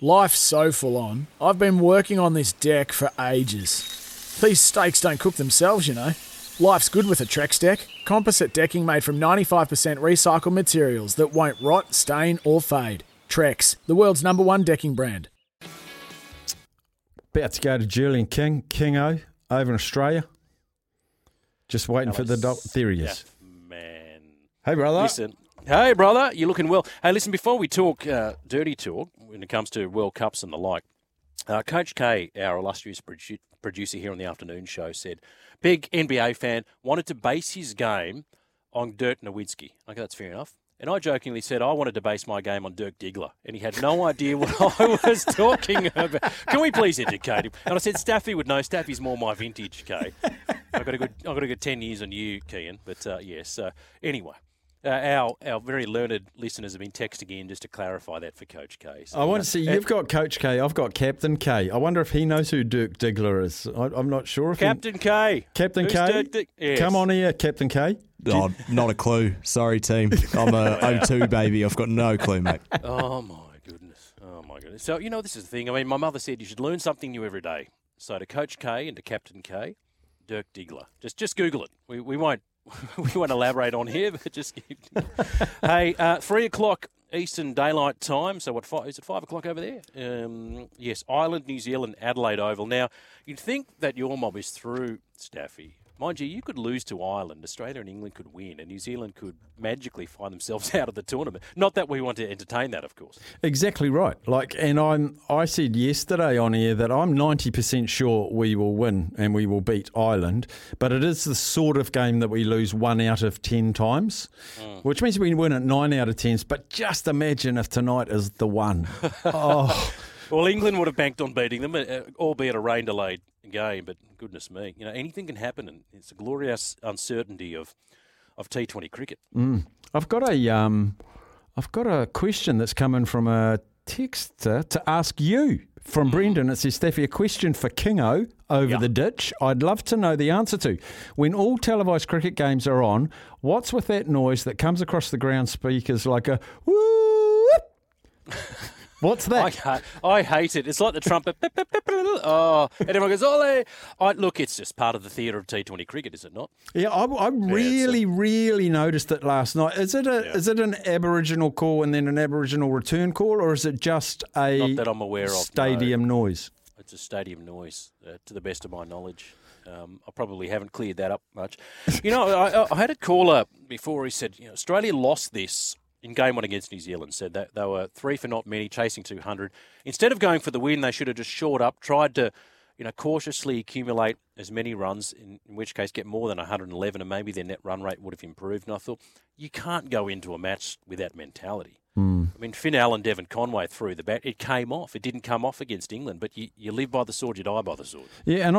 Life's so full on. I've been working on this deck for ages. These steaks don't cook themselves, you know. Life's good with a Trex deck. Composite decking made from 95% recycled materials that won't rot, stain or fade. Trex, the world's #1 decking brand. About to go to Julian King, Kingo, over in Australia. Just waiting for the doc. There he is. Man. Hey, brother. Listen. Hey, brother, you're looking well. Hey, listen, before we talk dirty talk when it comes to World Cups and the like, Coach K, our illustrious producer here on the afternoon show, said, big NBA fan, wanted to base his game on Dirk Nowitzki. Okay, that's fair enough. And I jokingly said I wanted to base my game on Dirk Diggler, and he had no idea what I was talking about. Can we please educate him? And I said Staffy would know. Staffy's more my vintage, K. I've got a good 10 years on you, Kian. But, so anyway. Our very learned listeners have been texting in just to clarify that for Coach K. So, I want to see, you've got Coach K, I've got Captain K. I wonder if he knows who Dirk Diggler is. I'm not sure. If Captain K, come on here, Captain K. Oh, not a clue. Sorry, team. I'm a 0-2 baby. I've got no clue, mate. Oh, my goodness. So, you know, this is the thing. I mean, my mother said you should learn something new every day. So to Coach K and to Captain K, Dirk Diggler. Just Google it. We won't elaborate on here, but just keep. Hey, 3:00 Eastern Daylight Time. So what? Is it 5:00 over there? Yes, Ireland, New Zealand, Adelaide Oval. Now, you'd think that your mob is through, Staffy. Mind you, you could lose to Ireland. Australia and England could win, and New Zealand could magically find themselves out of the tournament. Not that we want to entertain that, of course. Exactly right. I said yesterday on air that I'm 90% sure we will win and we will beat Ireland, but it is the sort of game that we lose 1 out of 10 times, which means we win at 9 out of 10. But just imagine if tonight is the one. Oh. Well, England would have banked on beating them, albeit a rain-delayed game. But goodness me, you know, anything can happen, and it's the glorious uncertainty of T20 cricket. I've got a question that's coming from a texter to ask you from Brendan. It says, Staffy, a question for Kingo over the ditch. I'd love to know the answer to. When all televised cricket games are on, what's with that noise that comes across the ground speakers like a whoop? What's that? I hate it. It's like the trumpet. Oh, and everyone goes, ole. Look, it's just part of the theatre of T20 cricket, is it not? Yeah, I really noticed it last night. Is it an Aboriginal call and then an Aboriginal return call, or is it just a not that I'm aware of, stadium noise? It's a stadium noise, to the best of my knowledge. I probably haven't cleared that up much. You know, I had a caller before. He said, you know, Australia lost this in game one against New Zealand, said that they were 3 for not many, chasing 200. Instead of going for the win, they should have just shored up, tried to, you know, cautiously accumulate as many runs, in which case get more than 111, and maybe their net run rate would have improved. And I thought, you can't go into a match with that mentality. I mean, Finn Allen, Devon Conway threw the bat. It came off. It didn't come off against England, but you live by the sword, you die by the sword. Yeah, and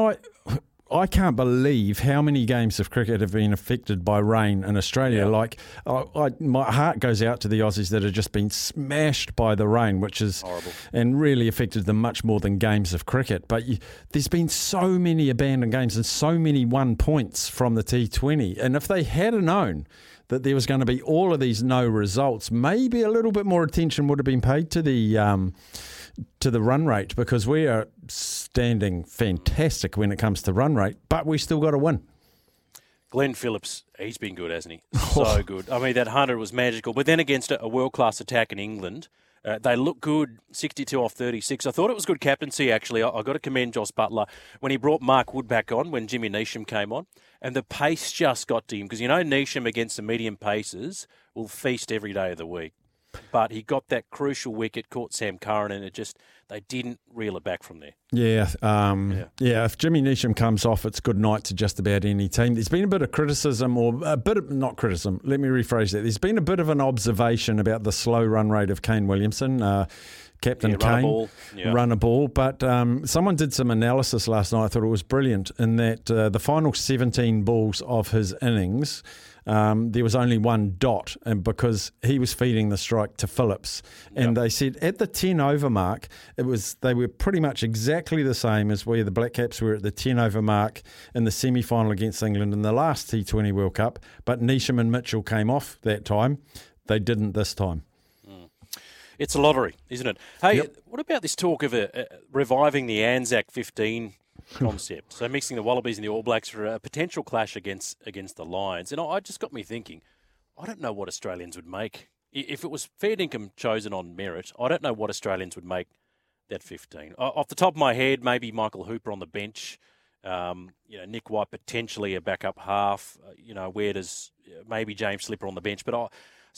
I can't believe how many games of cricket have been affected by rain in Australia. Yeah. My heart goes out to the Aussies that have just been smashed by the rain, which is horrible and really affected them much more than games of cricket. But there's been so many abandoned games and so many 1 points from the T20. And if they had known that there was going to be all of these no results, maybe a little bit more attention would have been paid to the run rate, because we are standing fantastic when it comes to run rate, but we still got to win. Glenn Phillips, he's been good, hasn't he? So good. I mean, that 100 was magical, but then against a world-class attack in England, they look good, 62 off 36. I thought it was good captaincy, actually. I've got to commend Jos Buttler when he brought Mark Wood back on when Jimmy Neesham came on, and the pace just got to him, because, you know, Neesham against the medium paces will feast every day of the week. But he got that crucial wicket, caught Sam Curran, and they didn't reel it back from there. Yeah. If Jimmy Neesham comes off, it's good night to just about any team. There's been a bit of criticism, Let me rephrase that. There's been a bit of an observation about the slow run rate of Kane Williamson. Captain Kane, run a ball. But someone did some analysis last night. I thought it was brilliant in that the final 17 balls of his innings, there was only one dot, and because he was feeding the strike to Phillips. And they said at the 10-over mark, they were pretty much exactly the same as where the Black Caps were at the 10-over mark in the semi-final against England in the last T20 World Cup. But Neesham and Mitchell came off that time. They didn't this time. It's a lottery, isn't it? Hey, what about this talk of reviving the Anzac 15 concept? So mixing the Wallabies and the All Blacks for a potential clash against the Lions. And it just got me thinking, I don't know what Australians would make. If it was fair dinkum chosen on merit, I don't know what Australians would make that 15. Off the top of my head, maybe Michael Hooper on the bench, Nick White potentially a backup half, where does maybe James Slipper on the bench. But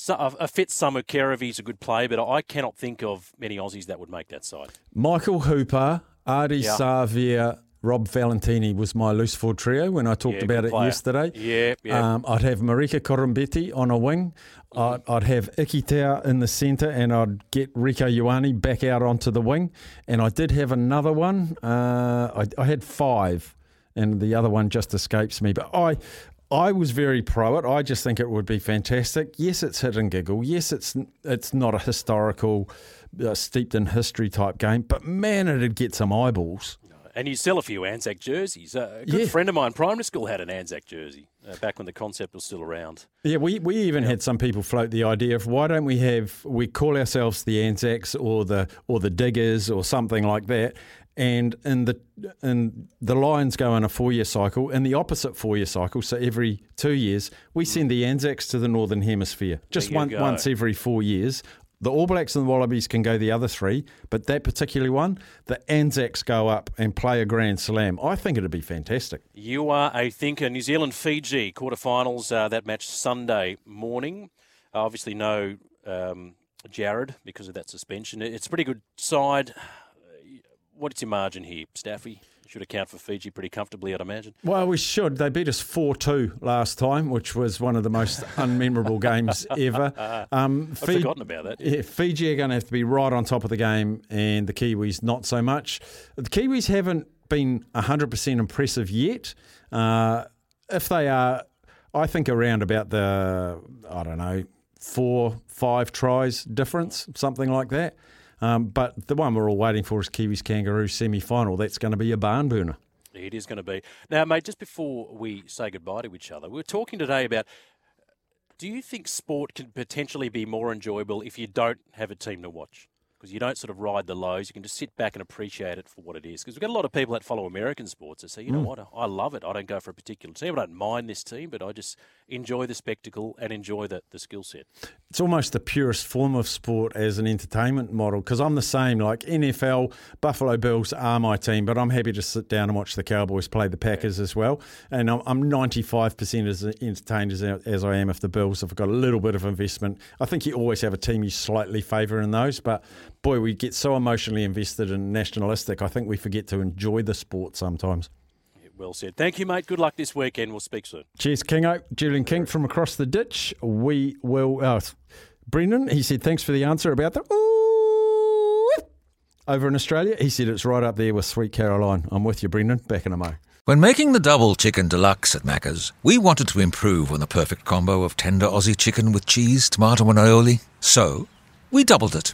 a fit Samu Kerevi is a good play, but I cannot think of many Aussies that would make that side. Michael Hooper, Adi Savia, Rob Valentini was my loose forward trio when I talked about it yesterday. I'd have Marika Corumbetti on a wing. I'd have Ikitau in the centre, and I'd get Rieko Ioane back out onto the wing. And I did have another one. I had five, and the other one just escapes me. But I was very pro it. I just think it would be fantastic. Yes, it's hit and giggle. Yes, it's not a historical, steeped in history type game. But, man, it'd get some eyeballs. And you'd sell a few Anzac jerseys. A good friend of mine, primary school, had an Anzac jersey back when the concept was still around. Yeah, we even had some people float the idea of why don't we call ourselves the Anzacs or the Diggers or something like that. And in the Lions go in a 4-year cycle, in the opposite 4-year cycle, so every 2 years, we send the Anzacs to the Northern Hemisphere, just once every 4 years. The All Blacks and the Wallabies can go the other three, but that particular one, the Anzacs go up and play a Grand Slam. I think it'd be fantastic. You are a thinker. New Zealand-Fiji, quarterfinals, that match Sunday morning. Obviously no Jared because of that suspension. It's a pretty good side. What's your margin here, Staffy? Should account for Fiji pretty comfortably, I'd imagine. Well, we should. They beat us 4-2 last time, which was one of the most unmemorable games ever. I'd forgotten about that. Yeah, Fiji are going to have to be right on top of the game, and the Kiwis not so much. The Kiwis haven't been 100% impressive yet. If they are, I think around about the, 4-5 tries difference, something like that. But the one we're all waiting for is Kiwis Kangaroo semi-final. That's going to be a barn burner. It is going to be. Now, mate, just before we say goodbye to each other, we were talking today about, do you think sport can potentially be more enjoyable if you don't have a team to watch? Because you don't sort of ride the lows. You can just sit back and appreciate it for what it is. Because we've got a lot of people that follow American sports that say, you know what, I love it. I don't go for a particular team. I don't mind this team, but I just enjoy the spectacle and enjoy the skill set. It's almost the purest form of sport as an entertainment model, because I'm the same. Like NFL, Buffalo Bills are my team, but I'm happy to sit down and watch the Cowboys play the Packers as well. And I'm 95% as entertained as I am if the Bills have got a little bit of investment. I think you always have a team you slightly favour in those, but boy, we get so emotionally invested and nationalistic, I think we forget to enjoy the sport sometimes. Yeah, well said. Thank you, mate. Good luck this weekend. We'll speak soon. Cheers, Kingo. Julian King from across the ditch. We will... Brendan, he said, thanks for the answer about the... Ooh, over in Australia, he said it's right up there with Sweet Caroline. I'm with you, Brendan. Back in a mo. When making the double chicken deluxe at Macca's, we wanted to improve on the perfect combo of tender Aussie chicken with cheese, tomato and aioli. So, we doubled it.